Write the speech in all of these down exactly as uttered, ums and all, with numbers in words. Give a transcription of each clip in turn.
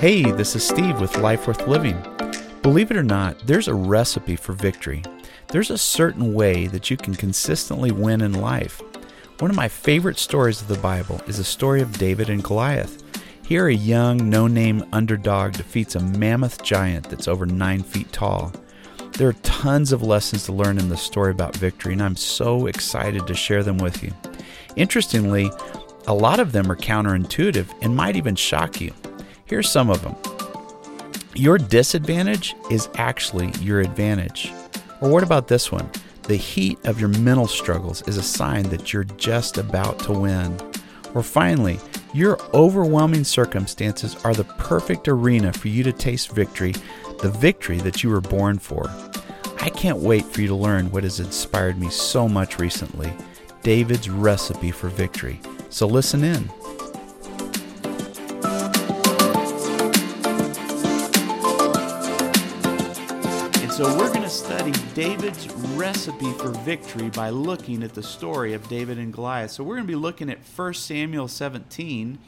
Hey, this is Steve with Life Worth Living. Believe it or not, there's a recipe for victory. There's a certain way that you can consistently win in life. One of my favorite stories of the Bible is the story of David and Goliath. Here a young, no-name underdog defeats a mammoth giant that's over nine feet tall. There are tons of lessons to learn in this story about victory, and I'm so excited to share them with you. Interestingly, a lot of them are counterintuitive and might even shock you. Here's some of them. Your disadvantage is actually your advantage. Or what about this one? The heat of your mental struggles is a sign that you're just about to win. Or finally, your overwhelming circumstances are the perfect arena for you to taste victory, the victory that you were born for. I can't wait for you to learn what has inspired me so much recently, David's recipe for victory. So listen in. And so we're going to study David's recipe for victory by looking at the story of David and Goliath. So we're going to be looking at First Samuel seventeen.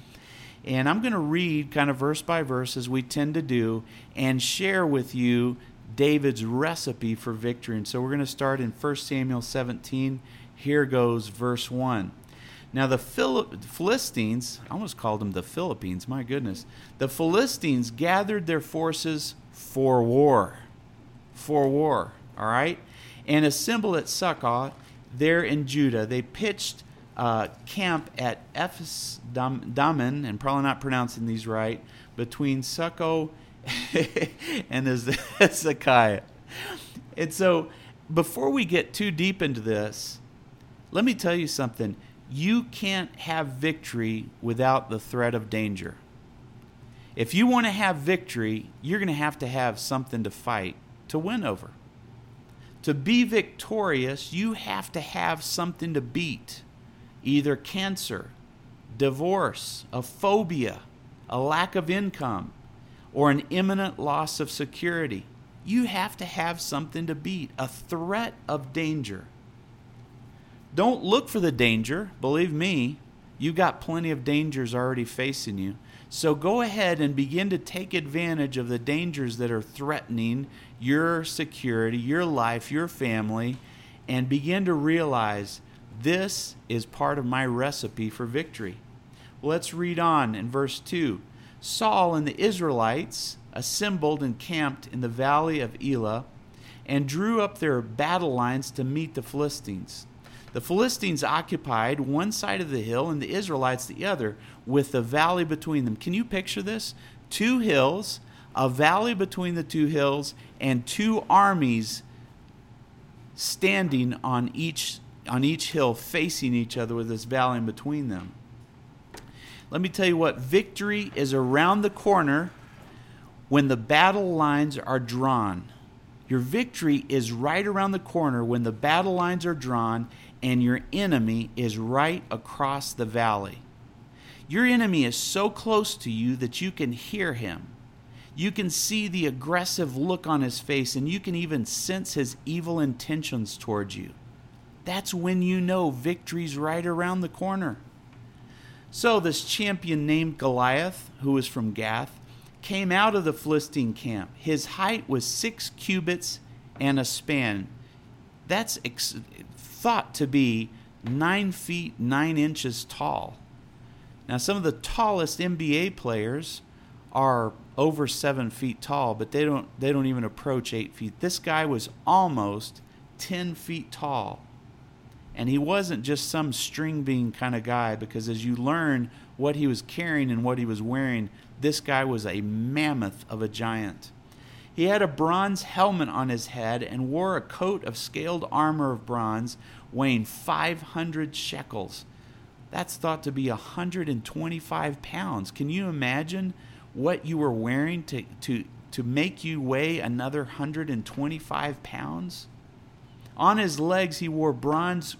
And I'm going to read kind of verse by verse, as we tend to do, and share with you David's recipe for victory. And so we're going to start in First Samuel seventeen. Here goes verse one. Now the Phil- Philistines, I almost called them the Philippines, my goodness. The Philistines gathered their forces for war, for war, all right? And assembled at Succoth there in Judah. They pitched Uh, camp at Ephes-Daman, and probably not pronouncing these right, between Succoth and Azekah. And so, before we get too deep into this, let me tell you something. You can't have victory without the threat of danger. If you want to have victory, you're going to have to have something to fight to win over. To be victorious, you have to have something to beat. Either cancer, divorce, a phobia, a lack of income, or an imminent loss of security. You have to have something to beat, a threat of danger. Don't look for the danger. Believe me, you've got plenty of dangers already facing you. So go ahead and begin to take advantage of the dangers that are threatening your security, your life, your family, and begin to realize this is part of my recipe for victory. Let's read on in verse two. Saul and the Israelites assembled and camped in the valley of Elah and drew up their battle lines to meet the Philistines. The Philistines occupied one side of the hill and the Israelites the other, with the valley between them. Can you picture this? Two hills, a valley between the two hills, and two armies standing on each on each hill, facing each other with this valley in between them. Let me tell you what, victory is around the corner when the battle lines are drawn. Your victory is right around the corner when the battle lines are drawn and your enemy is right across the valley. Your enemy is so close to you that you can hear him. You can see the aggressive look on his face, and you can even sense his evil intentions towards you. That's when you know victory's right around the corner. So this champion named Goliath, who was from Gath, came out of the Philistine camp. His height was six cubits and a span. That's ex- thought to be nine feet, nine inches tall. Now, some of the tallest N B A players are over seven feet tall, but they don't, they don't even approach eight feet. This guy was almost ten feet tall. And he wasn't just some string bean kind of guy, because as you learn what he was carrying and what he was wearing, this guy was a mammoth of a giant. He had a bronze helmet on his head and wore a coat of scaled armor of bronze weighing five hundred shekels. That's thought to be one hundred twenty-five pounds. Can you imagine what you were wearing to, to, to make you weigh another one hundred twenty-five pounds? On his legs he wore bronze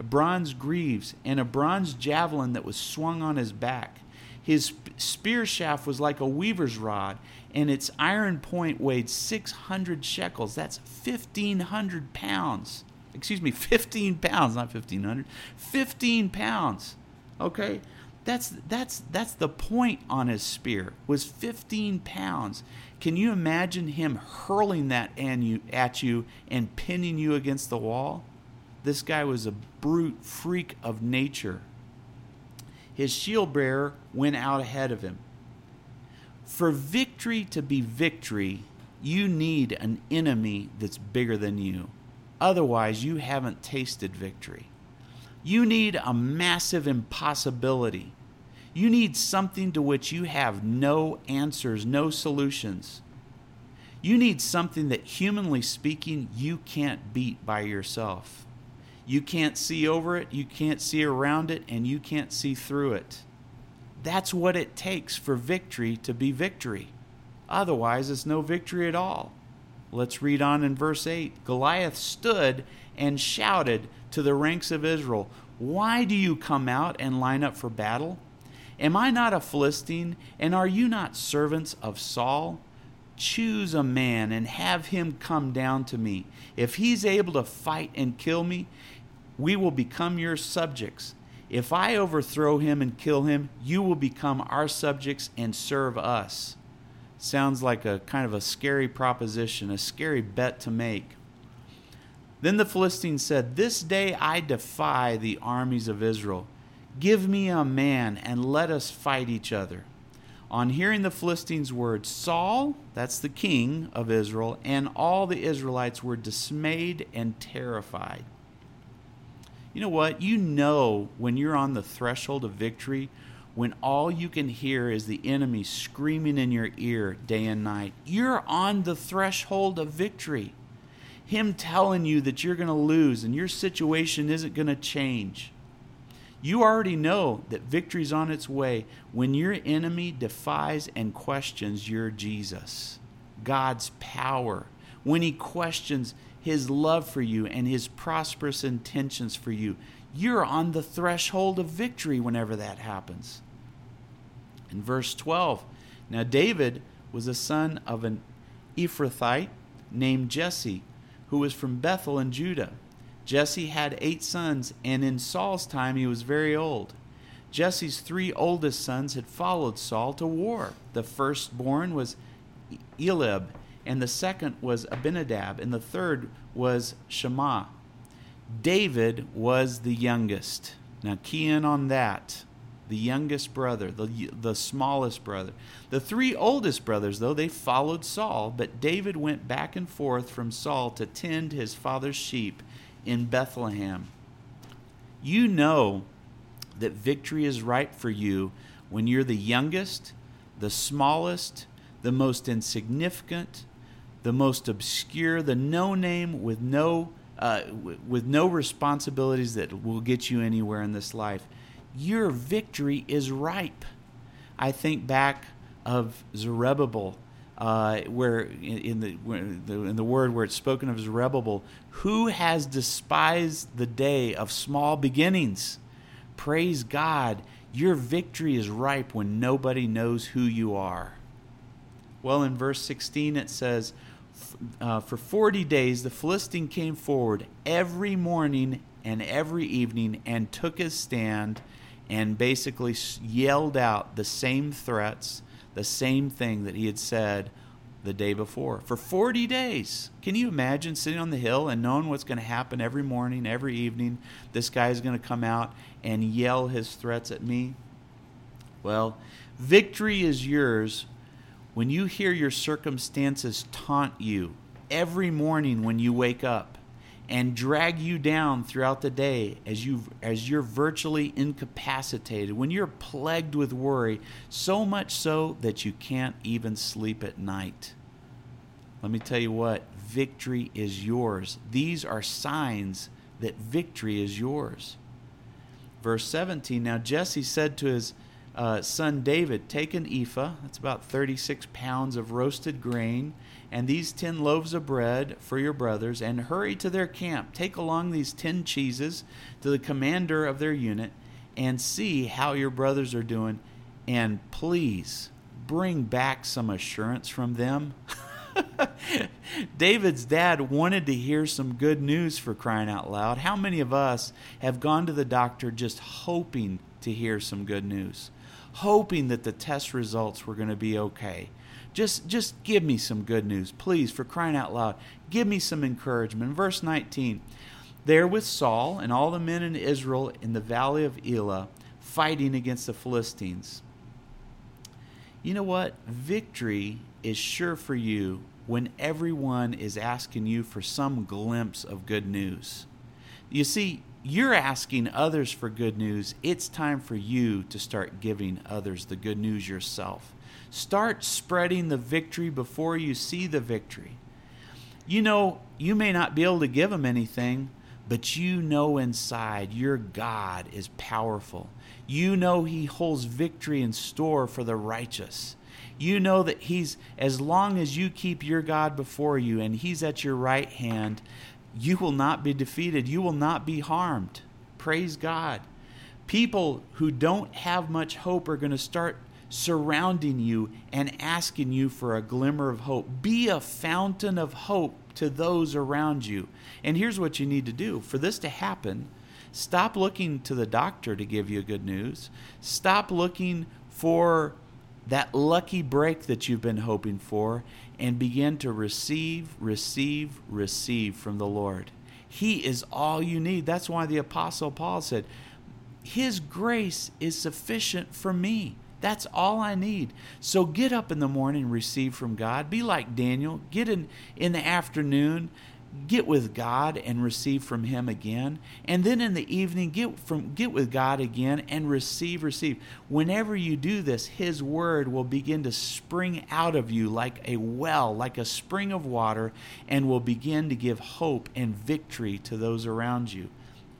bronze greaves and a bronze javelin that was swung on his back. His spear shaft was like a weaver's rod, and its iron point weighed six hundred shekels. That's fifteen hundred pounds. Excuse me, fifteen pounds, not fifteen hundred. fifteen pounds, okay? That's that's that's the point on his spear, was fifteen pounds. Can you imagine him hurling that at you and pinning you against the wall? This guy was a brute freak of nature. His shield bearer went out ahead of him. For victory to be victory, you need an enemy that's bigger than you. Otherwise, you haven't tasted victory. You need a massive impossibility. You need something to which you have no answers, no solutions. You need something that, humanly speaking, you can't beat by yourself. You can't see over it, you can't see around it, and you can't see through it. That's what it takes for victory to be victory. Otherwise, it's no victory at all. Let's read on in verse eight. Goliath stood and shouted to the ranks of Israel, "Why do you come out and line up for battle? Am I not a Philistine, and are you not servants of Saul? Choose a man and have him come down to me. If he's able to fight and kill me, we will become your subjects. If I overthrow him and kill him, you will become our subjects and serve us." Sounds like a kind of a scary proposition, a scary bet to make. Then the Philistine said, "This day I defy the armies of Israel. Give me a man and let us fight each other." On hearing the Philistine's words, Saul, that's the king of Israel, and all the Israelites were dismayed and terrified. You know what? You know when you're on the threshold of victory, when all you can hear is the enemy screaming in your ear day and night. You're on the threshold of victory. Him telling you that you're going to lose and your situation isn't going to change. You already know that victory's on its way when your enemy defies and questions your Jesus, God's power, when he questions his love for you and his prosperous intentions for you. You're on the threshold of victory whenever that happens. In verse twelve, now David was a son of an Ephrathite named Jesse, who was from Bethel in Judah. Jesse had eight sons, and in Saul's time he was very old. Jesse's three oldest sons had followed Saul to war. The firstborn was Eliab, and the second was Abinadab, and the third was Shammah. David was the youngest. Now key in on that. The youngest brother, the, the smallest brother. The three oldest brothers, though, they followed Saul, but David went back and forth from Saul to tend his father's sheep in Bethlehem. You know that victory is ripe for you when you're the youngest, the smallest, the most insignificant, the most obscure, the no-name with no uh, with no responsibilities that will get you anywhere in this life. Your victory is ripe. I think back of Zerubbabel, uh, where in the, in the word where it's spoken of Zerubbabel, who has despised the day of small beginnings. Praise God, your victory is ripe when nobody knows who you are. Well, in verse sixteen it says, uh, for forty days the Philistine came forward every morning and every evening and took his stand and basically yelled out the same threats, the same thing that he had said the day before. For forty days. Can you imagine sitting on the hill and knowing what's going to happen every morning, every evening? This guy is going to come out and yell his threats at me. Well, victory is yours when you hear your circumstances taunt you every morning when you wake up and drag you down throughout the day as you as you're virtually incapacitated, when you're plagued with worry, so much so that you can't even sleep at night. Let me tell you what, victory is yours. These are signs that victory is yours. Verse seventeen, now Jesse said to his uh, son David, "Take an ephah," that's about thirty-six pounds of roasted grain, "and these ten loaves of bread for your brothers, and hurry to their camp. Take along these ten cheeses to the commander of their unit, and see how your brothers are doing, and please bring back some assurance from them." David's dad wanted to hear some good news, for crying out loud. How many of us have gone to the doctor just hoping to hear some good news? Hoping that the test results were going to be okay. Just, just give me some good news, please, for crying out loud. Give me some encouragement. Verse nineteen, there with Saul and all the men in Israel in the valley of Elah, fighting against the Philistines. You know what? Victory is sure for you when everyone is asking you for some glimpse of good news. You see, you're asking others for good news. It's time for you to start giving others the good news yourself. Start spreading the victory before you see the victory. You know, you may not be able to give them anything, but you know inside your God is powerful. You know he holds victory in store for the righteous. You know that he's, as long as you keep your God before you and he's at your right hand, you will not be defeated. You will not be harmed. Praise God. People who don't have much hope are going to start surrounding you and asking you for a glimmer of hope. Be a fountain of hope to those around you. And here's what you need to do. For this to happen, stop looking to the doctor to give you good news. Stop looking for that lucky break that you've been hoping for, and begin to receive, receive, receive from the Lord. He is all you need. That's why the Apostle Paul said, his grace is sufficient for me. That's all I need. So get up in the morning, receive from God. Be like Daniel. Get in in the afternoon, get with God and receive from him again. And then in the evening, get from get with God again and receive, receive. Whenever you do this, his word will begin to spring out of you like a well, like a spring of water, and will begin to give hope and victory to those around you.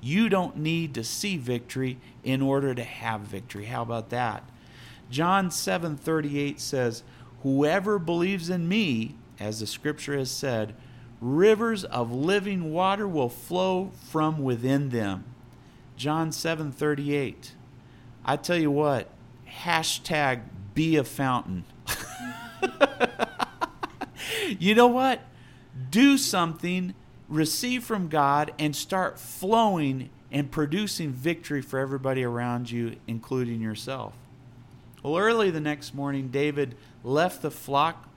You don't need to see victory in order to have victory. How about that? John seven thirty-eight says, whoever believes in me, as the scripture has said, rivers of living water will flow from within them. John seven thirty-eight. I tell you what, hashtag be a fountain. You know what? Do something, receive from God, and start flowing and producing victory for everybody around you, including yourself. Well, early the next morning, David left the flock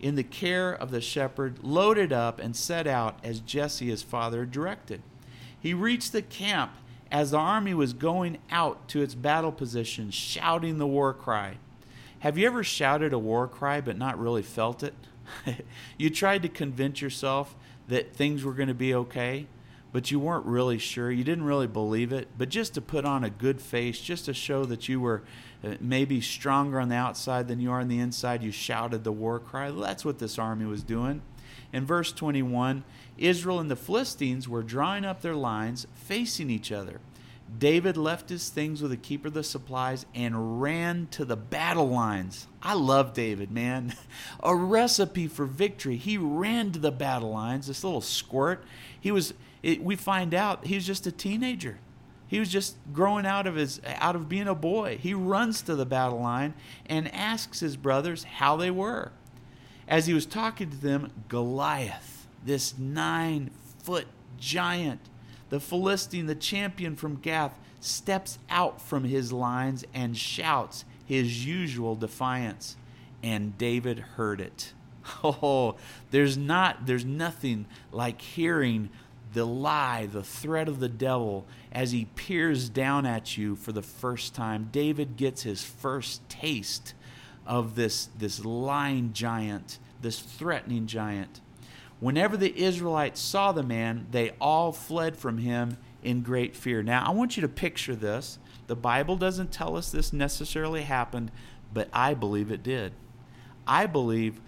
in the care of the shepherd, loaded up, and set out as Jesse, his father, directed. He reached the camp as the army was going out to its battle position, shouting the war cry. Have you ever shouted a war cry but not really felt it? You tried to convince yourself that things were going to be okay, but you weren't really sure. You didn't really believe it. But just to put on a good face, just to show that you were maybe stronger on the outside than you are on the inside, you shouted the war cry. That's what this army was doing. In verse twenty-one, Israel and the Philistines were drawing up their lines, facing each other. David left his things with the keeper of the supplies and ran to the battle lines. I love David, man. A recipe for victory. He ran to the battle lines, this little squirt. He was... It, we find out he was just a teenager. He was just growing out of his out of being a boy. He runs to the battle line and asks his brothers how they were. As he was talking to them, Goliath, this nine-foot giant, the Philistine, the champion from Gath, steps out from his lines and shouts his usual defiance. And David heard it. Oh, there's not there's nothing like hearing the lie, the threat of the devil, as he peers down at you for the first time. David gets his first taste of this, this lying giant, this threatening giant. Whenever the Israelites saw the man, they all fled from him in great fear. Now, I want you to picture this. The Bible doesn't tell us this necessarily happened, but I believe it did. I believe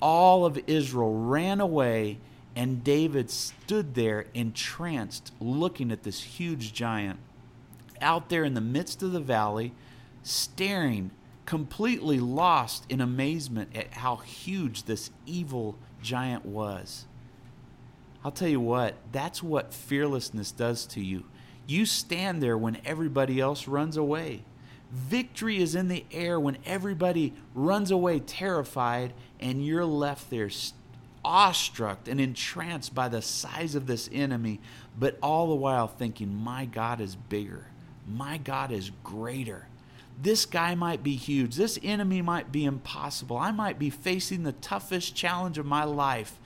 all of Israel ran away, and David stood there entranced, looking at this huge giant out there in the midst of the valley, staring, completely lost in amazement at how huge this evil giant was. I'll tell you what, that's what fearlessness does to you. You stand there when everybody else runs away. Victory is in the air when everybody runs away terrified, and you're left there awestruck and entranced by the size of this enemy, but all the while thinking, my God is bigger. My God is greater. This guy might be huge. This enemy might be impossible. I might be facing the toughest challenge of my life.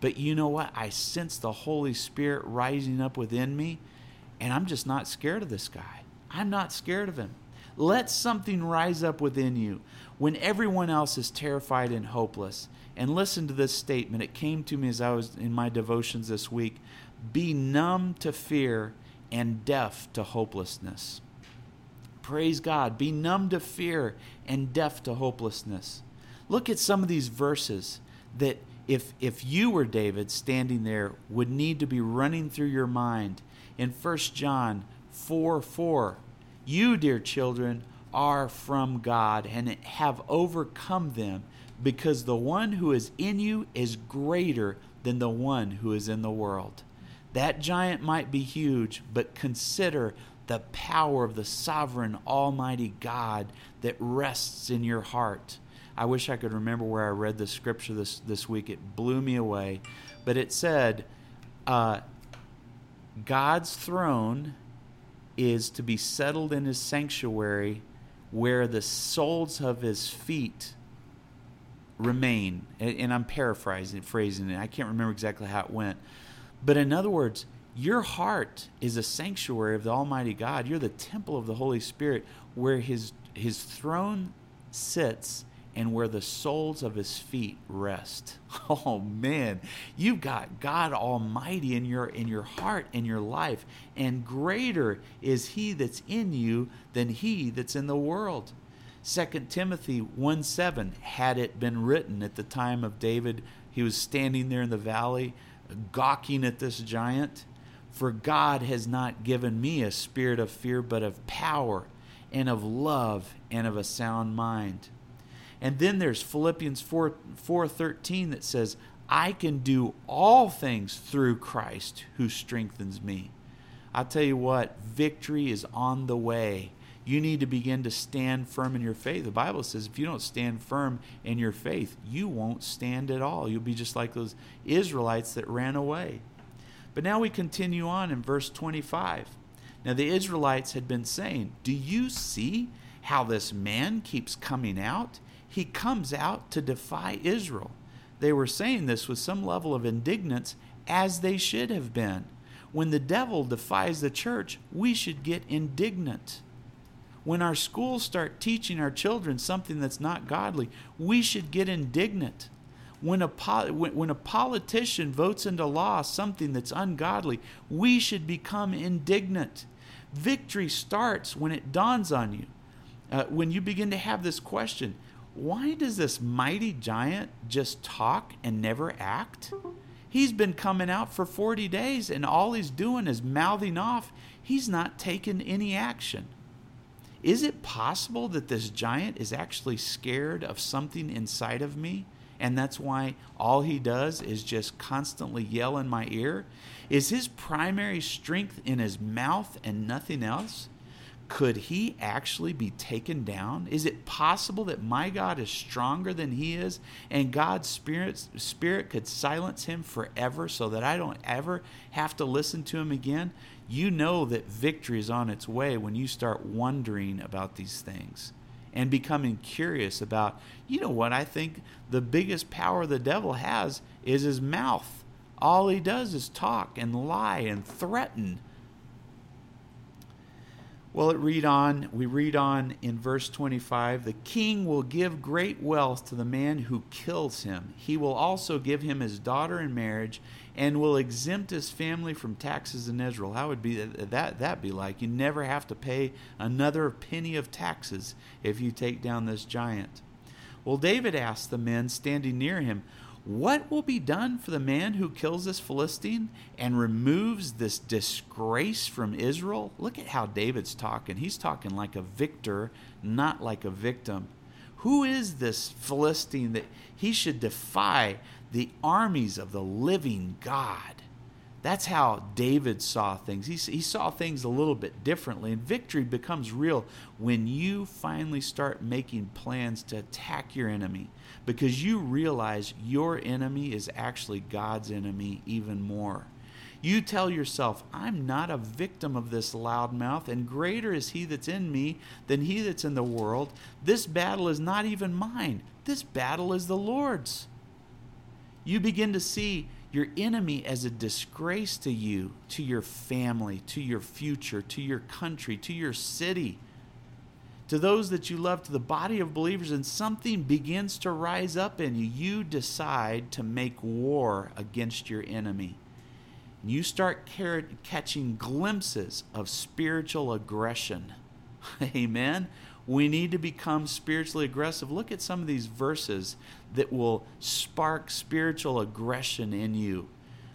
But you know what? I sense the Holy Spirit rising up within me, and I'm just not scared of this guy. I'm not scared of him. Let something rise up within you when everyone else is terrified and hopeless. And listen to this statement. It came to me as I was in my devotions this week. Be numb to fear and deaf to hopelessness. Praise God. Be numb to fear and deaf to hopelessness. Look at some of these verses that if if you were David standing there would need to be running through your mind. In First John four four, you, dear children, are from God and have overcome them, because the one who is in you is greater than the one who is in the world. That giant might be huge, but consider the power of the sovereign, almighty God that rests in your heart. I wish I could remember where I read the scripture this, this week. It blew me away. But it said, uh, God's throne is to be settled in his sanctuary where the soles of his feet remain. And, and I'm paraphrasing, phrasing it. I can't remember exactly how it went. But in other words, your heart is a sanctuary of the Almighty God. You're the temple of the Holy Spirit where his, his throne sits and where the soles of his feet rest. Oh, man. You've got God Almighty in your, in your heart, in your life. And greater is he that's in you than he that's in the world. Second Timothy one seven, had it been written at the time of David, he was standing there in the valley, gawking at this giant. For God has not given me a spirit of fear, but of power and of love and of a sound mind. And then there's Philippians four thirteen that says, I can do all things through Christ who strengthens me. I'll tell you what, victory is on the way. You need to begin to stand firm in your faith. The Bible says if you don't stand firm in your faith, you won't stand at all. You'll be just like those Israelites that ran away. But now we continue on in verse twenty-five. Now the Israelites had been saying, do you see how this man keeps coming out? He comes out to defy Israel. They were saying this with some level of indignance, as they should have been. When the devil defies the church, we should get indignant. When our schools start teaching our children something that's not godly, we should get indignant. When a, when a politician votes into law something that's ungodly, we should become indignant. Victory starts when it dawns on you. Uh, when you begin to have this question, why does this mighty giant just talk and never act? He's been coming out for forty days and all he's doing is mouthing off. He's not taking any action. Is it possible that this giant is actually scared of something inside of me? And that's why all he does is just constantly yell in my ear? Is his primary strength in his mouth and nothing else? Could he actually be taken down? Is it possible that my God is stronger than he is, and God's spirit, spirit could silence him forever so that I don't ever have to listen to him again? You know that victory is on its way when you start wondering about these things and becoming curious about, you know what, I think the biggest power the devil has is his mouth. All he does is talk and lie and threaten. Well, it read on, we read on in verse twenty-five, the king will give great wealth to the man who kills him. He will also give him his daughter in marriage and will exempt his family from taxes in Israel. How would be that that be like? You never have to pay another penny of taxes if you take down this giant. Well, David asked the men standing near him, what will be done for the man who kills this Philistine and removes this disgrace from Israel? Look at how David's talking. He's talking like a victor, not like a victim. Who is this Philistine that he should defy the armies of the living God? That's how David saw things. He, he saw things a little bit differently, and victory becomes real when you finally start making plans to attack your enemy, because you realize your enemy is actually God's enemy even more. You tell yourself, I'm not a victim of this loudmouth, and greater is he that's in me than he that's in the world. This battle is not even mine. This battle is the Lord's. You begin to see your enemy as a disgrace to you, to your family, to your future, to your country, to your city, to those that you love, to the body of believers, and something begins to rise up in you. You decide to make war against your enemy. And you start catching glimpses of spiritual aggression. Amen. We need to become spiritually aggressive. Look at some of these verses that will spark spiritual aggression in you.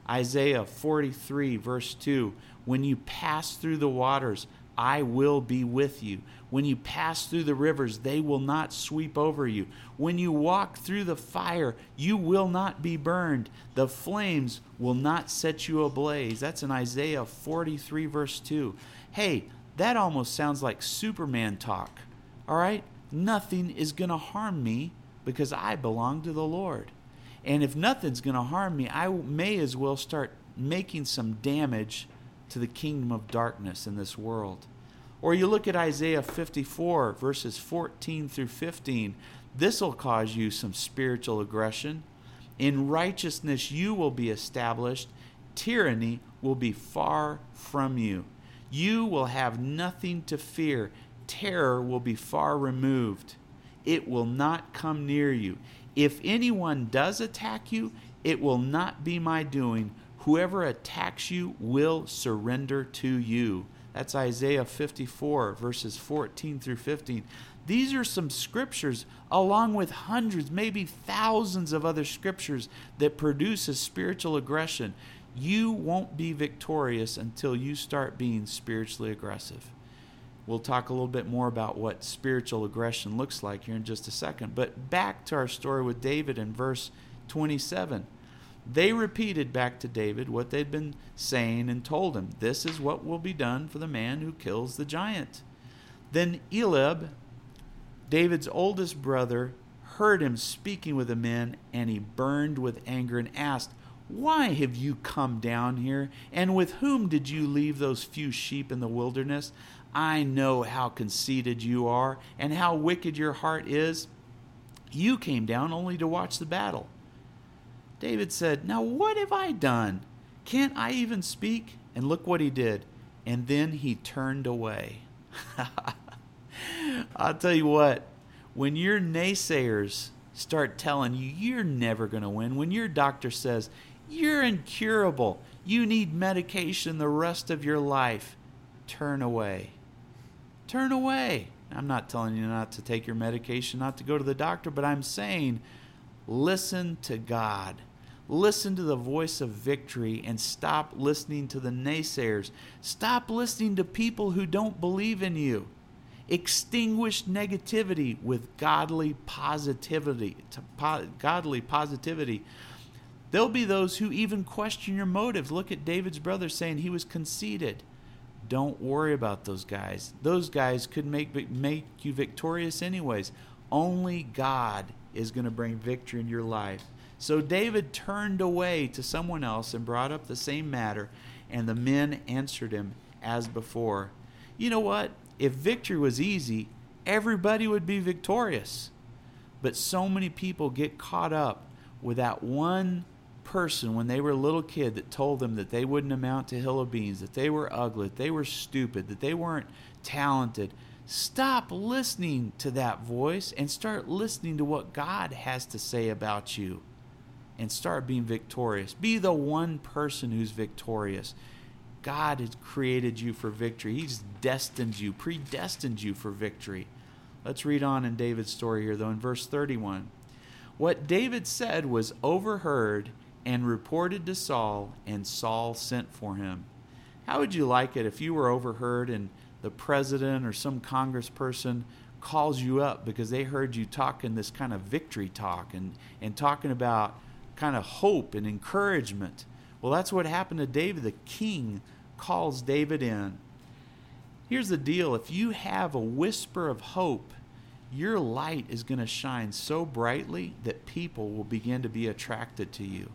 Isaiah forty-three, verse two, when you pass through the waters, I will be with you. When you pass through the rivers, they will not sweep over you. When you walk through the fire, you will not be burned. The flames will not set you ablaze. That's in Isaiah forty-three, verse two. Hey, that almost sounds like Superman talk. All right? Nothing is going to harm me because I belong to the Lord. And if nothing's going to harm me, I may as well start making some damage to the kingdom of darkness in this world. Or you look at Isaiah fifty-four, verses fourteen through fifteen. This will cause you some spiritual aggression. In righteousness you will be established. Tyranny will be far from you. You will have nothing to fear. Terror will be far removed. It will not come near you. If anyone does attack you, it will not be my doing. Whoever attacks you will surrender to you. That's Isaiah fifty-four, verses fourteen through fifteen. These are some scriptures, along with hundreds, maybe thousands of other scriptures that produces spiritual aggression. You won't be victorious until you start being spiritually aggressive. We'll talk a little bit more about what spiritual aggression looks like here in just a second. But back to our story with David in verse twenty-seven. They repeated back to David what they'd been saying and told him, this is what will be done for the man who kills the giant. Then Eliab, David's oldest brother, heard him speaking with the men, and he burned with anger and asked, why have you come down here? And with whom did you leave those few sheep in the wilderness? I know how conceited you are and how wicked your heart is. You came down only to watch the battle. David said, now what have I done? Can't I even speak? And look what he did. And then he turned away. I'll tell you what, when your naysayers start telling you you're never going to win, when your doctor says you're incurable, you need medication the rest of your life, turn away. Turn away. I'm not telling you not to take your medication, not to go to the doctor, but I'm saying listen to God. Listen to the voice of victory and stop listening to the naysayers. Stop listening to people who don't believe in you. Extinguish negativity with godly positivity. Po- godly positivity. There'll be those who even question your motives. Look at David's brother saying he was conceited. Don't worry about those guys. Those guys could make, make you victorious anyways. Only God is going to bring victory in your life. So David turned away to someone else and brought up the same matter, and the men answered him as before. You know what? If victory was easy, everybody would be victorious. But so many people get caught up with that one person when they were a little kid that told them that they wouldn't amount to a hill of beans, that they were ugly, that they were stupid, that they weren't talented. Stop listening to that voice and start listening to what God has to say about you, and start being victorious. Be the one person who's victorious. God has created you for victory. He's destined you, predestined you for victory. Let's read on in David's story here, though, in verse thirty-one. What David said was overheard and reported to Saul, and Saul sent for him. How would you like it if you were overheard and the president or some congressperson calls you up because they heard you talking this kind of victory talk and, and talking about kind of hope and encouragement? Well, that's what happened to David. The king calls David in. Here's the deal. If you have a whisper of hope, your light is going to shine so brightly that people will begin to be attracted to you.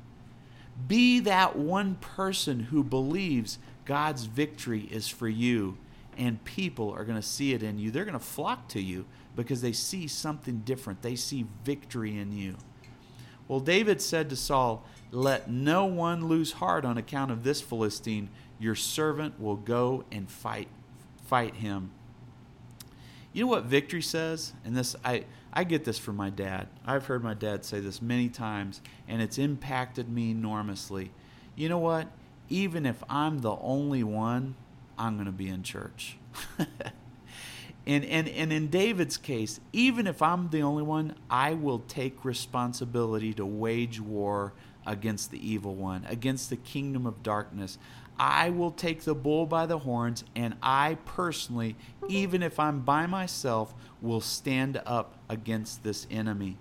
Be that one person who believes God's victory is for you, and people are going to see it in you. They're going to flock to you because they see something different. They see victory in you. Well, David said to Saul, "Let no one lose heart on account of this Philistine. Your servant will go and fight fight him." You know what victory says? And this I, I get this from my dad. I've heard my dad say this many times, and it's impacted me enormously. You know what? Even if I'm the only one, I'm going to be in church. and, and, and in David's case, even if I'm the only one, I will take responsibility to wage war against the evil one, against the kingdom of darkness. I will take the bull by the horns, and I personally, even if I'm by myself, will stand up against this enemy.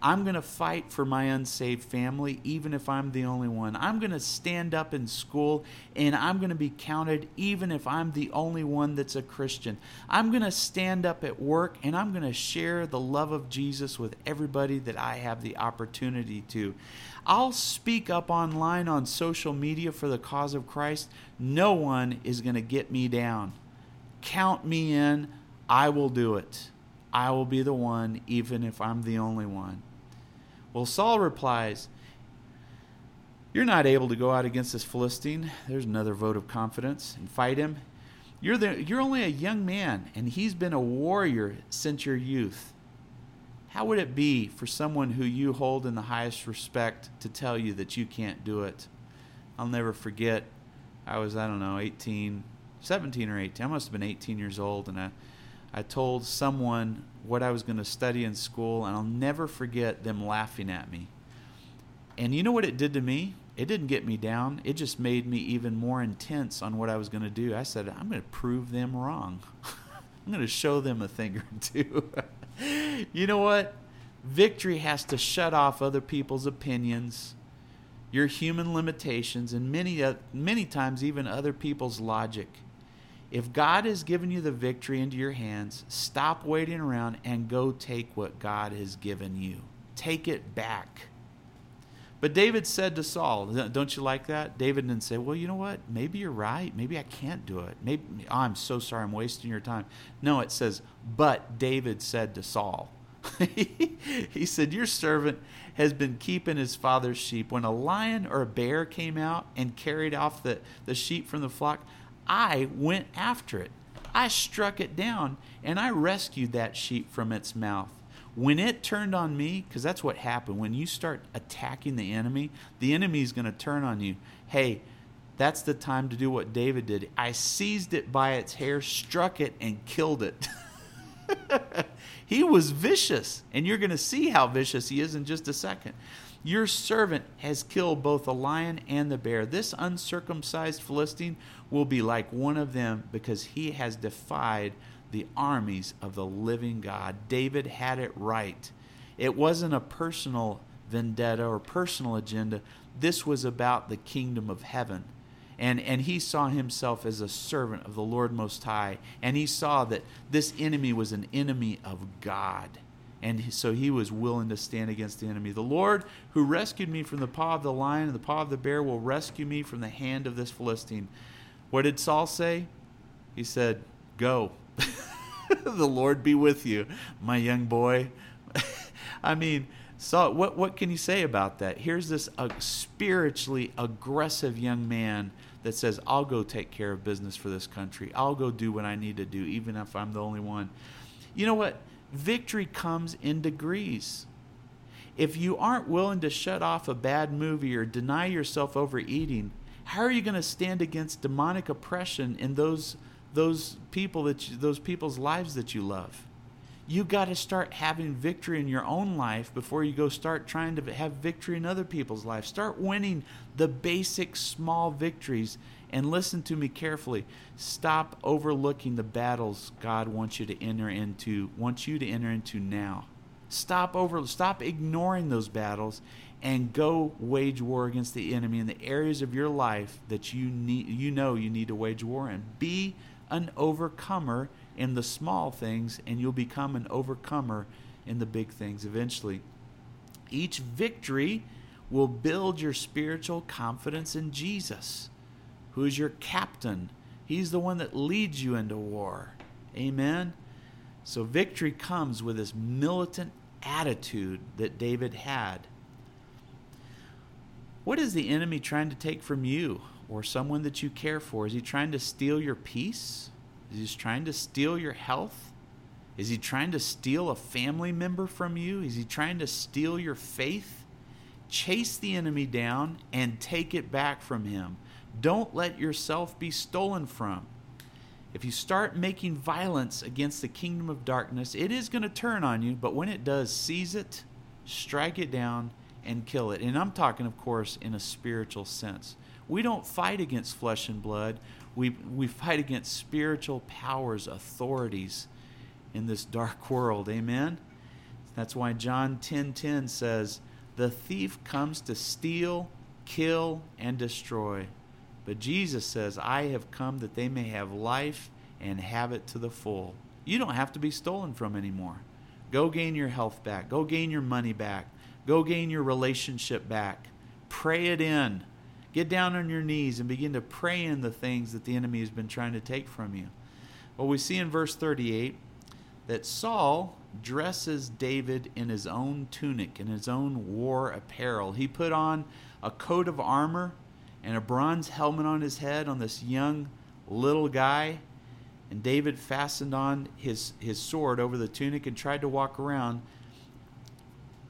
I'm going to fight for my unsaved family, even if I'm the only one. I'm going to stand up in school, and I'm going to be counted, even if I'm the only one that's a Christian. I'm going to stand up at work, and I'm going to share the love of Jesus with everybody that I have the opportunity to. I'll speak up online on social media for the cause of Christ. No one is going to get me down. Count me in. I will do it. I will be the one, even if I'm the only one. Well, Saul replies, "You're not able to go out against this Philistine." There's another vote of confidence. "And fight him. You're the, you're only a young man, and he's been a warrior since your youth." How would it be for someone who you hold in the highest respect to tell you that you can't do it? I'll never forget. I was, I don't know, eighteen, seventeen or eighteen. I must have been eighteen years old, and I... I told someone what I was going to study in school, and I'll never forget them laughing at me. And you know what it did to me? It didn't get me down. It just made me even more intense on what I was going to do. I said, I'm going to prove them wrong. I'm going to show them a thing or two. You know what? Victory has to shut off other people's opinions, your human limitations, and many, uh, many times even other people's logic. If God has given you the victory into your hands, stop waiting around and go take what God has given you. Take it back. But David said to Saul, don't you like that? David didn't say, well, you know what? Maybe you're right. Maybe I can't do it. Maybe oh, I'm so sorry. I'm wasting your time. No, it says, but David said to Saul. He said, your servant has been keeping his father's sheep. When a lion or a bear came out and carried off the, the sheep from the flock, I went after it. I struck it down, and I rescued that sheep from its mouth. When it turned on me, because that's what happened. When you start attacking the enemy, the enemy is going to turn on you. Hey, that's the time to do what David did. I seized it by its hair, struck it, and killed it. He was vicious, and you're going to see how vicious he is in just a second. Your servant has killed both the lion and the bear. This uncircumcised Philistine will be like one of them because he has defied the armies of the living God. David had it right. It wasn't a personal vendetta or personal agenda. This was about the kingdom of heaven. And, and he saw himself as a servant of the Lord Most High. And he saw that this enemy was an enemy of God. And so he was willing to stand against the enemy. The Lord who rescued me from the paw of the lion and the paw of the bear will rescue me from the hand of this Philistine. What did Saul say? He said, go. The Lord be with you, my young boy. I mean, Saul, what, what can you say about that? Here's this uh, spiritually aggressive young man that says, I'll go take care of business for this country. I'll go do what I need to do, even if I'm the only one. You know what? Victory comes in degrees. If you aren't willing to shut off a bad movie or deny yourself overeating, how are you going to stand against demonic oppression in those those people that you, those people's lives that you love? You got to start having victory in your own life before you go start trying to have victory in other people's lives. Start winning the basic small victories. And listen to me carefully. Stop overlooking the battles God wants you to enter into, wants you to enter into now. Stop over, stop ignoring those battles and go wage war against the enemy in the areas of your life that you need, you know you need to wage war in. Be an overcomer in the small things, and you'll become an overcomer in the big things eventually. Each victory will build your spiritual confidence in Jesus, who is your captain. He's the one that leads you into war. Amen? So victory comes with this militant attitude that David had. What is the enemy trying to take from you or someone that you care for? Is he trying to steal your peace? Is he trying to steal your health? Is he trying to steal a family member from you? Is he trying to steal your faith? Chase the enemy down and take it back from him. Don't let yourself be stolen from. If you start making violence against the kingdom of darkness, it is going to turn on you, but when it does, seize it, strike it down, and kill it. And I'm talking, of course, in a spiritual sense. We don't fight against flesh and blood. We we fight against spiritual powers, authorities in this dark world. Amen? That's why John ten ten says, "The thief comes to steal, kill, and destroy. But Jesus says, I have come that they may have life and have it to the full." You don't have to be stolen from anymore. Go gain your health back. Go gain your money back. Go gain your relationship back. Pray it in. Get down on your knees and begin to pray in the things that the enemy has been trying to take from you. Well, we see in verse thirty-eight that Saul dresses David in his own tunic, in his own war apparel. He put on a coat of armor and a bronze helmet on his head on this young little guy. And David fastened on his, his sword over the tunic and tried to walk around.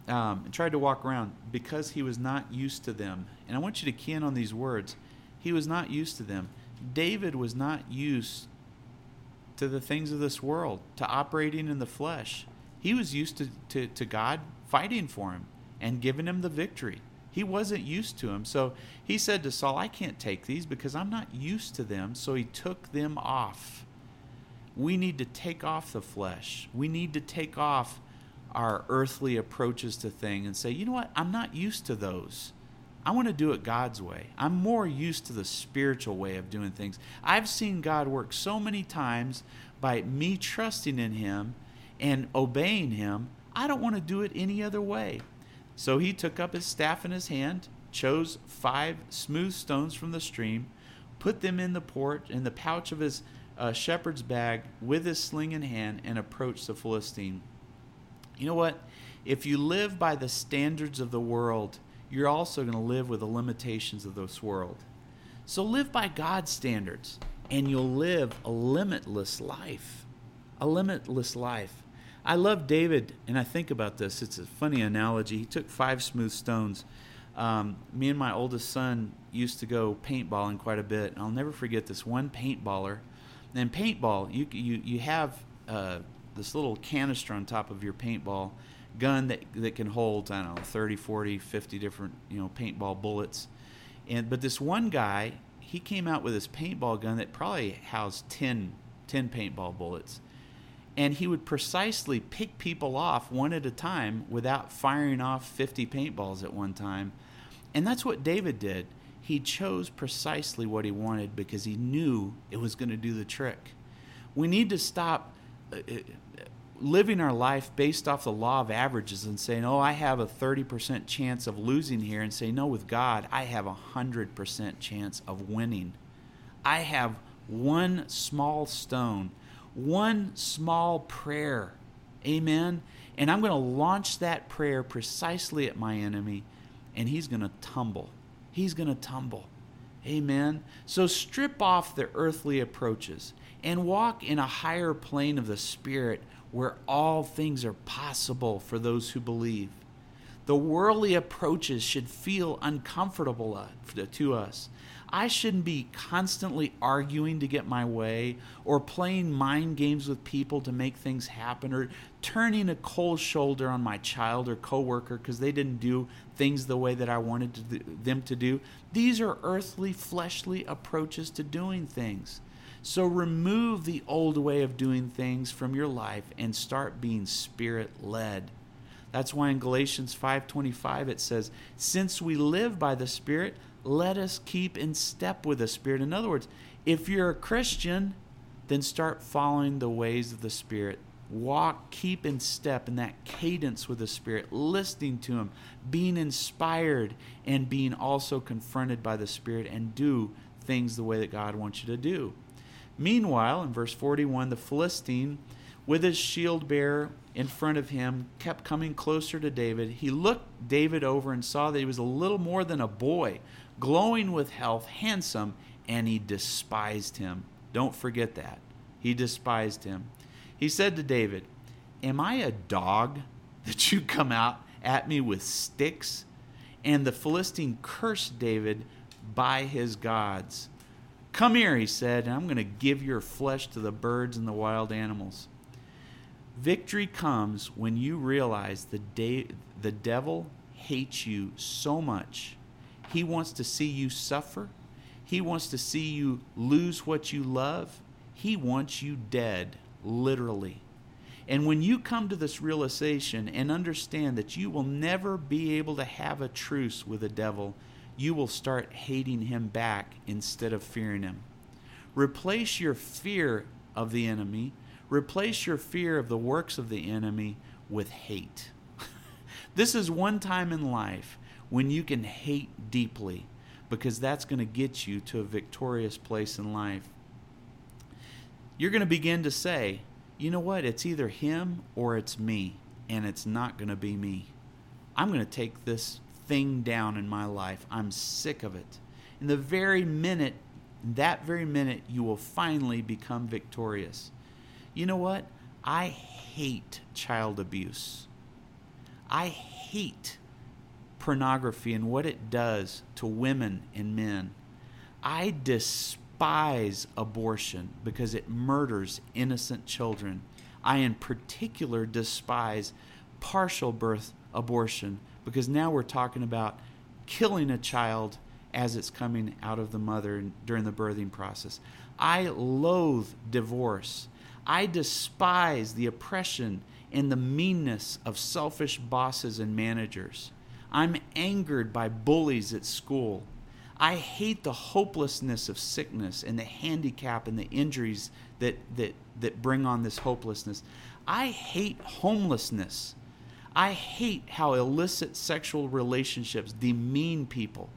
Um, and tried to walk around because he was not used to them. And I want you to key in on these words. He was not used to them. David was not used to the things of this world, to operating in the flesh. He was used to, to, to God fighting for him and giving him the victory. He wasn't used to him. So he said to Saul, "I can't take these because I'm not used to them." So he took them off. We need to take off the flesh. We need to take off our earthly approaches to things and say, you know what, I'm not used to those. I want to do it God's way. I'm more used to the spiritual way of doing things. I've seen God work so many times by me trusting in him and obeying him. I don't want to do it any other way. So he took up his staff in his hand, chose five smooth stones from the stream, put them in the pouch, in the pouch of his uh, shepherd's bag with his sling in hand, and approached the Philistine. You know what? If you live by the standards of the world, you're also going to live with the limitations of this world. So live by God's standards, and you'll live a limitless life. A limitless life. I love David, and I think about this. It's a funny analogy. He took five smooth stones. Um, me and my oldest son used to go paintballing quite a bit, and I'll never forget this one paintballer. And paintball, you you you have uh, this little canister on top of your paintball gun that that can hold, I don't know, thirty, forty, fifty different, you know, paintball bullets. And but this one guy, he came out with this paintball gun that probably housed ten paintball bullets. And he would precisely pick people off one at a time without firing off fifty paintballs at one time. And that's what David did. He chose precisely what he wanted because he knew it was going to do the trick. We need to stop living our life based off the law of averages and saying, oh, I have a thirty percent chance of losing here, and say, no, with God, I have a one hundred percent chance of winning. I have one small stone, one small prayer, amen, and I'm going to launch that prayer precisely at my enemy, and he's going to tumble. He's going to tumble, amen. So strip off the earthly approaches and walk in a higher plane of the Spirit where all things are possible for those who believe. The worldly approaches should feel uncomfortable to us. I shouldn't be constantly arguing to get my way or playing mind games with people to make things happen or turning a cold shoulder on my child or coworker because they didn't do things the way that I wanted to do, them to do. These are earthly, fleshly approaches to doing things. So remove the old way of doing things from your life and start being Spirit-led. That's why in Galatians five twenty-five it says, since we live by the Spirit, let us keep in step with the Spirit. In other words, if you're a Christian, then start following the ways of the Spirit. Walk, keep in step in that cadence with the Spirit, listening to Him, being inspired, and being also confronted by the Spirit, and do things the way that God wants you to do. Meanwhile, in verse forty-one, the Philistine, with his shield bearer in front of him, kept coming closer to David. He looked David over and saw that he was a little more than a boy, glowing with health, handsome, and he despised him. Don't forget that. He despised him. He said to David, am I a dog that you come out at me with sticks? And the Philistine cursed David by his gods. Come here, he said, and I'm going to give your flesh to the birds and the wild animals. Victory comes when you realize the de- the devil hates you so much. He wants to see you suffer. He wants to see you lose what you love. He wants you dead, literally. And when you come to this realization and understand that you will never be able to have a truce with the devil, you will start hating him back instead of fearing him. Replace your fear of the enemy. Replace your fear of the works of the enemy with hate. This is one time in life when you can hate deeply, because that's going to get you to a victorious place in life. You're going to begin to say, you know what, it's either him or it's me, and it's not going to be me. I'm going to take this thing down in my life. I'm sick of it. In the very minute, that very minute, you will finally become victorious. You know what? I hate child abuse. I hate pornography and what it does to women and men. I despise abortion because it murders innocent children. I in particular despise partial birth abortion, because now we're talking about killing a child as it's coming out of the mother during the birthing process. I loathe divorce. I despise the oppression and the meanness of selfish bosses and managers. I'm angered by bullies at school. I hate the hopelessness of sickness and the handicap and the injuries that, that, that bring on this hopelessness. I hate homelessness. I hate how illicit sexual relationships demean people,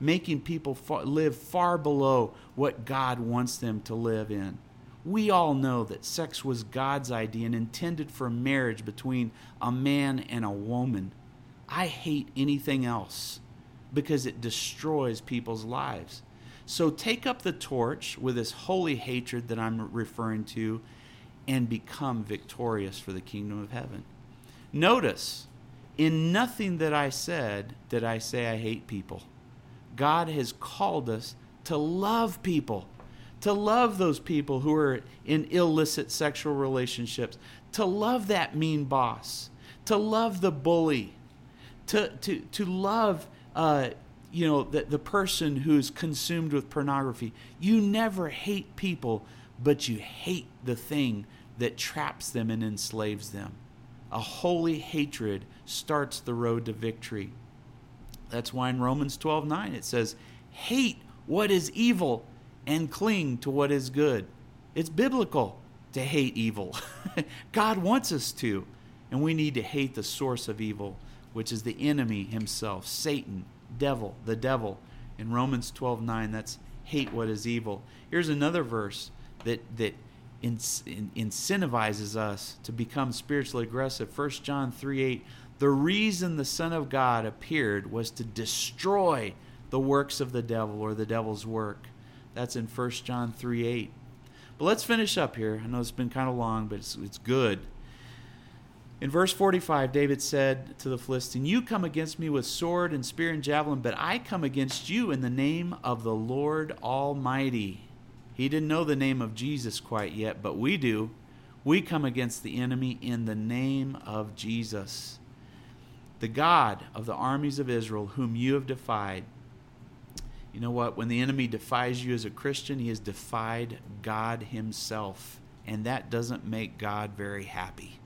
making people far, live far below what God wants them to live in. We all know that sex was God's idea and intended for marriage between a man and a woman. I hate anything else because it destroys people's lives. So take up the torch with this holy hatred that I'm referring to and become victorious for the kingdom of heaven. Notice, in nothing that I said did I say I hate people. God has called us to love people. To love those people who are in illicit sexual relationships, to love that mean boss, to love the bully, to to to love uh, you know the, the person who's consumed with pornography. You never hate people, but you hate the thing that traps them and enslaves them. A holy hatred starts the road to victory. That's why in Romans twelve nine it says, hate what is evil and cling to what is good. It's biblical to hate evil. God wants us to, and we need to hate the source of evil, which is the enemy himself, Satan, devil, the devil. In Romans twelve nine, that's hate what is evil. Here's another verse that that incentivizes us to become spiritually aggressive. First John three eight, the reason the Son of God appeared was to destroy the works of the devil, or the devil's work. That's in First John three eight. But let's finish up here. I know it's been kind of long, but it's, it's good. In verse forty-five, David said to the Philistine, you come against me with sword and spear and javelin, but I come against you in the name of the Lord Almighty. He didn't know the name of Jesus quite yet, but we do. We come against the enemy in the name of Jesus, the God of the armies of Israel, whom you have defied. You know what? When the enemy defies you as a Christian, he has defied God himself. And that doesn't make God very happy.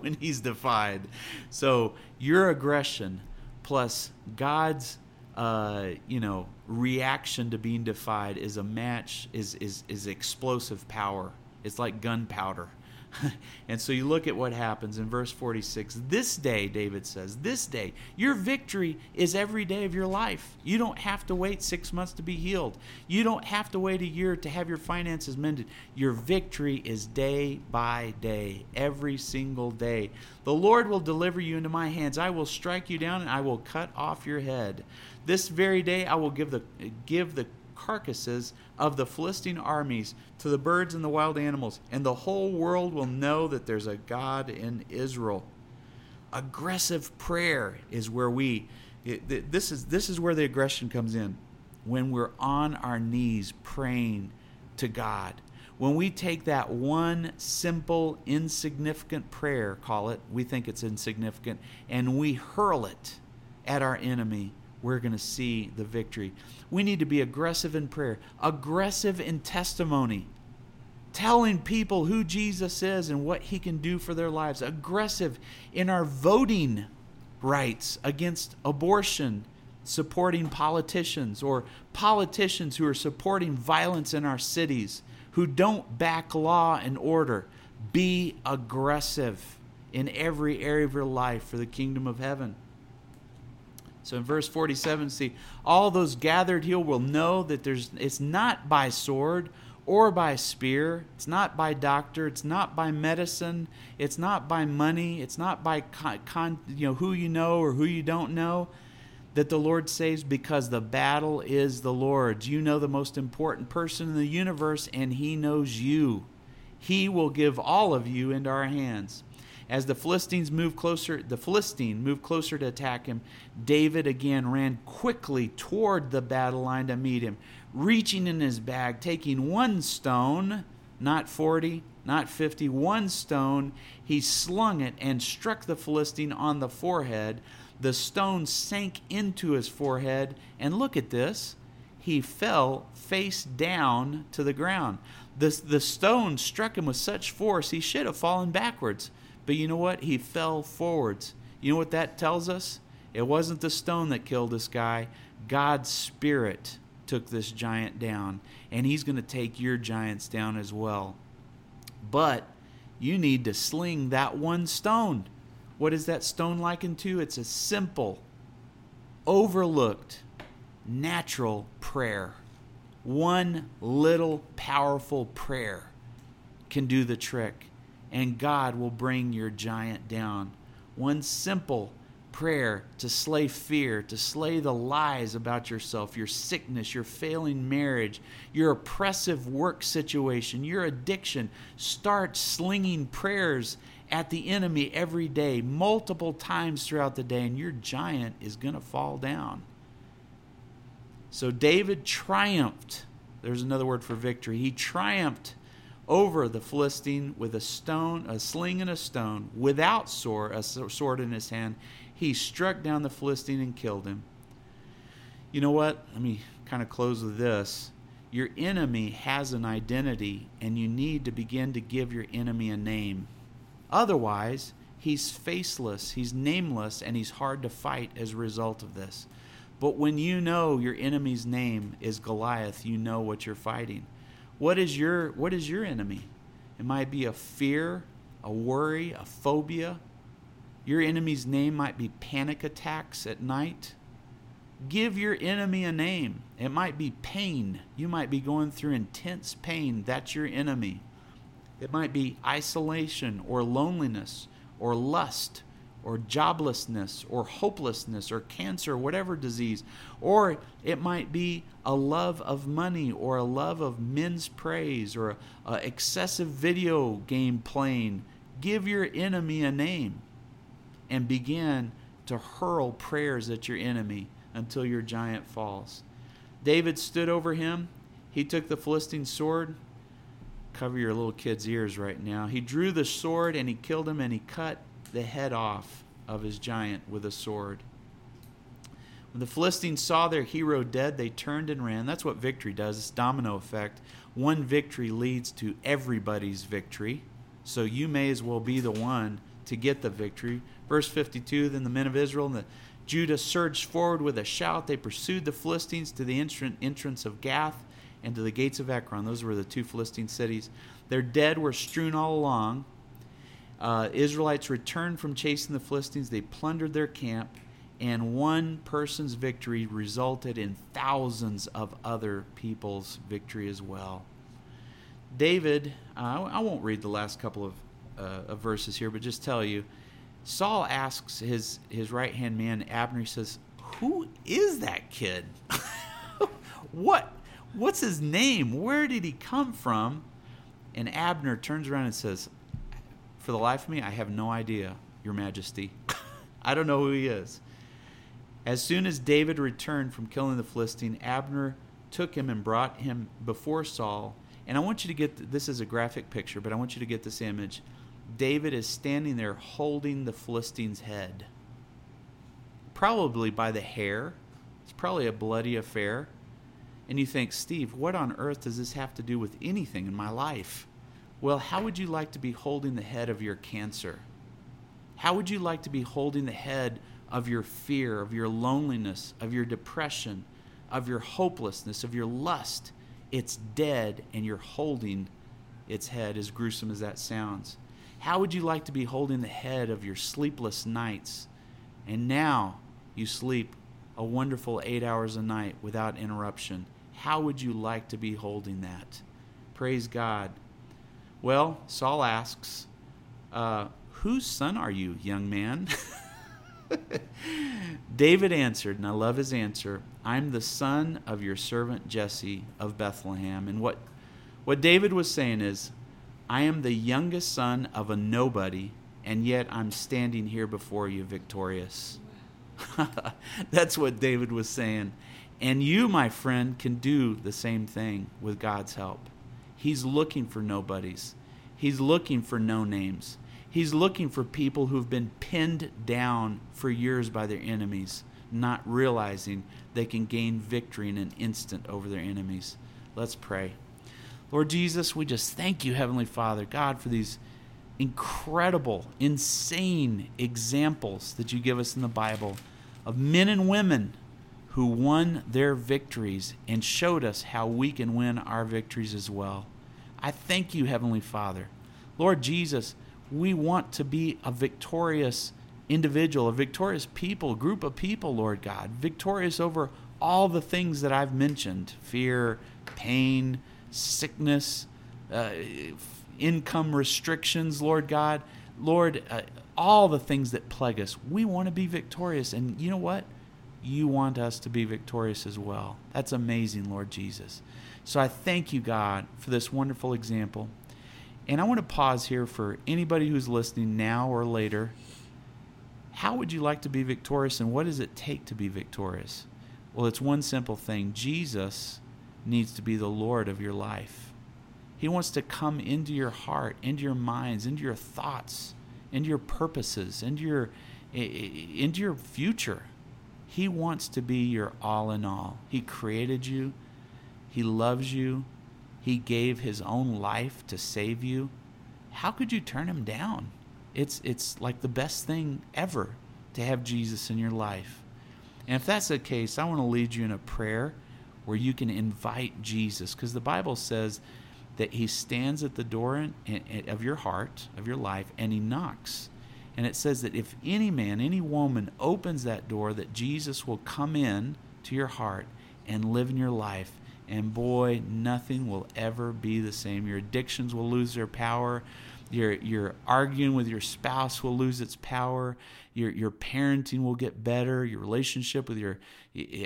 when he's defied. So your aggression plus God's uh, you know, reaction to being defied is a match, is is is explosive power. It's like gunpowder. And so you look at what happens in verse forty-six. This day, David says, this day, your victory is every day of your life. You don't have to wait six months to be healed. You don't have to wait a year to have your finances mended. Your victory is day by day, every single day. The Lord will deliver you into my hands. I will strike you down and I will cut off your head. This very day I will give the give the carcasses of the Philistine armies to the birds and the wild animals, and the whole world will know that there's a God in Israel. Aggressive prayer is where we, it, this is this is where the aggression comes in. When we're on our knees praying to God, when we take that one simple, insignificant prayer, call it, we think it's insignificant, and we hurl it at our enemy, we're going to see the victory. We need to be aggressive in prayer, aggressive in testimony, telling people who Jesus is and what he can do for their lives, aggressive in our voting rights against abortion, supporting politicians or politicians who are supporting violence in our cities, who don't back law and order. Be aggressive in every area of your life for the kingdom of heaven. So in verse forty-seven, see, all those gathered here will know that there's it's not by sword or by spear. It's not by doctor. It's not by medicine. It's not by money. It's not by con, con, you know, who you know or who you don't know that the Lord saves, because the battle is the Lord's. You know the most important person in the universe, and he knows you. He will give all of you into our hands. As the Philistines moved closer, the Philistine moved closer to attack him, David again ran quickly toward the battle line to meet him, reaching in his bag, taking one stone, not forty, not fifty, one stone. He slung it and struck the Philistine on the forehead. The stone sank into his forehead, and look at this, he fell face down to the ground. The, the stone struck him with such force, he should have fallen backwards. But you know what? He fell forwards. You know what that tells us? It wasn't the stone that killed this guy. God's Spirit took this giant down, and he's going to take your giants down as well. But you need to sling that one stone. What is that stone likened to? It's a simple, overlooked, natural prayer. One little powerful prayer can do the trick. And God will bring your giant down. One simple prayer to slay fear, to slay the lies about yourself, your sickness, your failing marriage, your oppressive work situation, your addiction. Start slinging prayers at the enemy every day, multiple times throughout the day, and your giant is going to fall down. So David triumphed. There's another word for victory. He triumphed over the Philistine with a stone, a sling and a stone, without sword, a sword in his hand. He struck down the Philistine and killed him. You know what? Let me kind of close with this. Your enemy has an identity, and you need to begin to give your enemy a name. Otherwise, he's faceless, he's nameless, and he's hard to fight as a result of this. But when you know your enemy's name is Goliath, you know what you're fighting. What is your what is your enemy? It might be a fear, a worry, a phobia. Your enemy's name might be panic attacks at night. Give your enemy a name. It might be pain. You might be going through intense pain. That's your enemy. It might be isolation or loneliness or lust or joblessness or hopelessness or cancer, whatever disease. Or it might be a love of money or a love of men's praise or a, a excessive video game playing. Give your enemy a name and begin to hurl prayers at your enemy until your giant falls. David stood over him. He took the Philistine's sword. Cover your little kid's ears right now. He drew the sword and he killed him, and he cut the head off of his giant with a sword. When the Philistines saw their hero dead, they turned and ran. That's what victory does. It's domino effect. One victory leads to everybody's victory. So you may as well be the one to get the victory. Verse fifty-two, then the men of Israel and the Judah surged forward with a shout. They pursued the Philistines to the entrance of Gath and to the gates of Ekron. Those were the two Philistine cities. Their dead were strewn all along. Uh, Israelites returned from chasing the Philistines. They plundered their camp, and one person's victory resulted in thousands of other people's victory as well. David, uh, I won't read the last couple of, uh, of verses here, but just tell you, Saul asks his, his right-hand man, Abner, he says, who is that kid? What? What's his name? Where did he come from? And Abner turns around and says, for the life of me, I have no idea, Your Majesty. I don't know who he is. As soon as David returned from killing the Philistine, Abner took him and brought him before Saul. And I want you to get, this is a graphic picture, but I want you to get this image. David is standing there holding the Philistine's head, probably by the hair. It's probably a bloody affair. And you think, Steve, what on earth does this have to do with anything in my life? Well, how would you like to be holding the head of your cancer? How would you like to be holding the head of your fear, of your loneliness, of your depression, of your hopelessness, of your lust? It's dead, and you're holding its head, as gruesome as that sounds. How would you like to be holding the head of your sleepless nights? And now you sleep a wonderful eight hours a night without interruption. How would you like to be holding that? Praise God. Well, Saul asks, uh, whose son are you, young man? David answered, and I love his answer, I'm the son of your servant Jesse of Bethlehem. And what, what David was saying is, I am the youngest son of a nobody, and yet I'm standing here before you victorious. That's what David was saying. And you, my friend, can do the same thing with God's help. He's looking for nobodies. He's looking for no names. He's looking for people who've been pinned down for years by their enemies, not realizing they can gain victory in an instant over their enemies. Let's pray. Lord Jesus, we just thank you, Heavenly Father, God, for these incredible, insane examples that you give us in the Bible of men and women who won their victories and showed us how we can win our victories as well. I thank you, Heavenly Father. Lord Jesus, we want to be a victorious individual, a victorious people, group of people, Lord God, victorious over all the things that I've mentioned, fear, pain, sickness, uh, income restrictions, Lord God, Lord, uh, all the things that plague us. We want to be victorious, and you know what? You want us to be victorious as well. That's amazing, Lord Jesus. So I thank you, God, for this wonderful example. And I want to pause here for anybody who's listening now or later. How would you like to be victorious, and what does it take to be victorious? Well, it's one simple thing. Jesus needs to be the Lord of your life. He wants to come into your heart, into your minds, into your thoughts, into your purposes, into your, into your future. He wants to be your all in all. He created you. He loves you. He gave his own life to save you. How could you turn him down? It's it's like the best thing ever to have Jesus in your life. And if that's the case, I want to lead you in a prayer where you can invite Jesus, because the Bible says that he stands at the door in, in, of your heart, of your life, and he knocks. And it says that if any man, any woman opens that door, that Jesus will come in to your heart and live in your life. And boy, nothing will ever be the same. Your addictions will lose their power. Your, your arguing with your spouse will lose its power. Your, your parenting will get better. Your relationship with your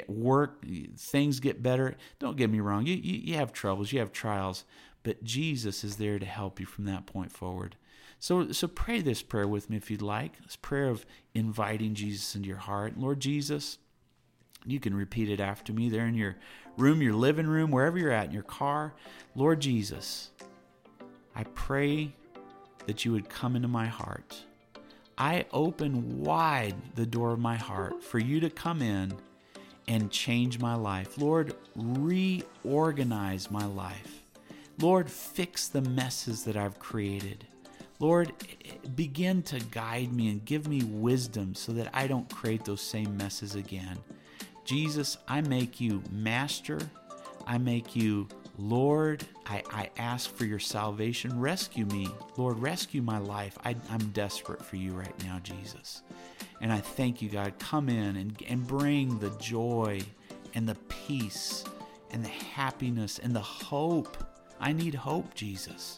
work, things get better. Don't get me wrong. You, you, you have troubles. You have trials. But Jesus is there to help you from that point forward. So, so pray this prayer with me if you'd like. This prayer of inviting Jesus into your heart. Lord Jesus, you can repeat it after me there in your room, your living room, wherever you're at, in your car. Lord Jesus, I pray that you would come into my heart. I open wide the door of my heart for you to come in and change my life. Lord, reorganize my life. Lord, fix the messes that I've created. Lord, begin to guide me and give me wisdom so that I don't create those same messes again. Jesus, I make you master. I make you Lord. I, I ask for your salvation. Rescue me. Lord, rescue my life. I, I'm desperate for you right now, Jesus. And I thank you, God. Come in and, and bring the joy and the peace and the happiness and the hope. I need hope, Jesus.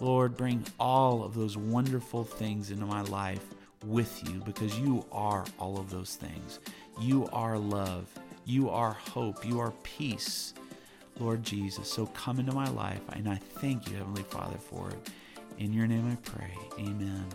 Lord, bring all of those wonderful things into my life with you, because you are all of those things. You are love. You are hope. You are peace, Lord Jesus. So come into my life, and I thank you, Heavenly Father, for it. In your name I pray. Amen.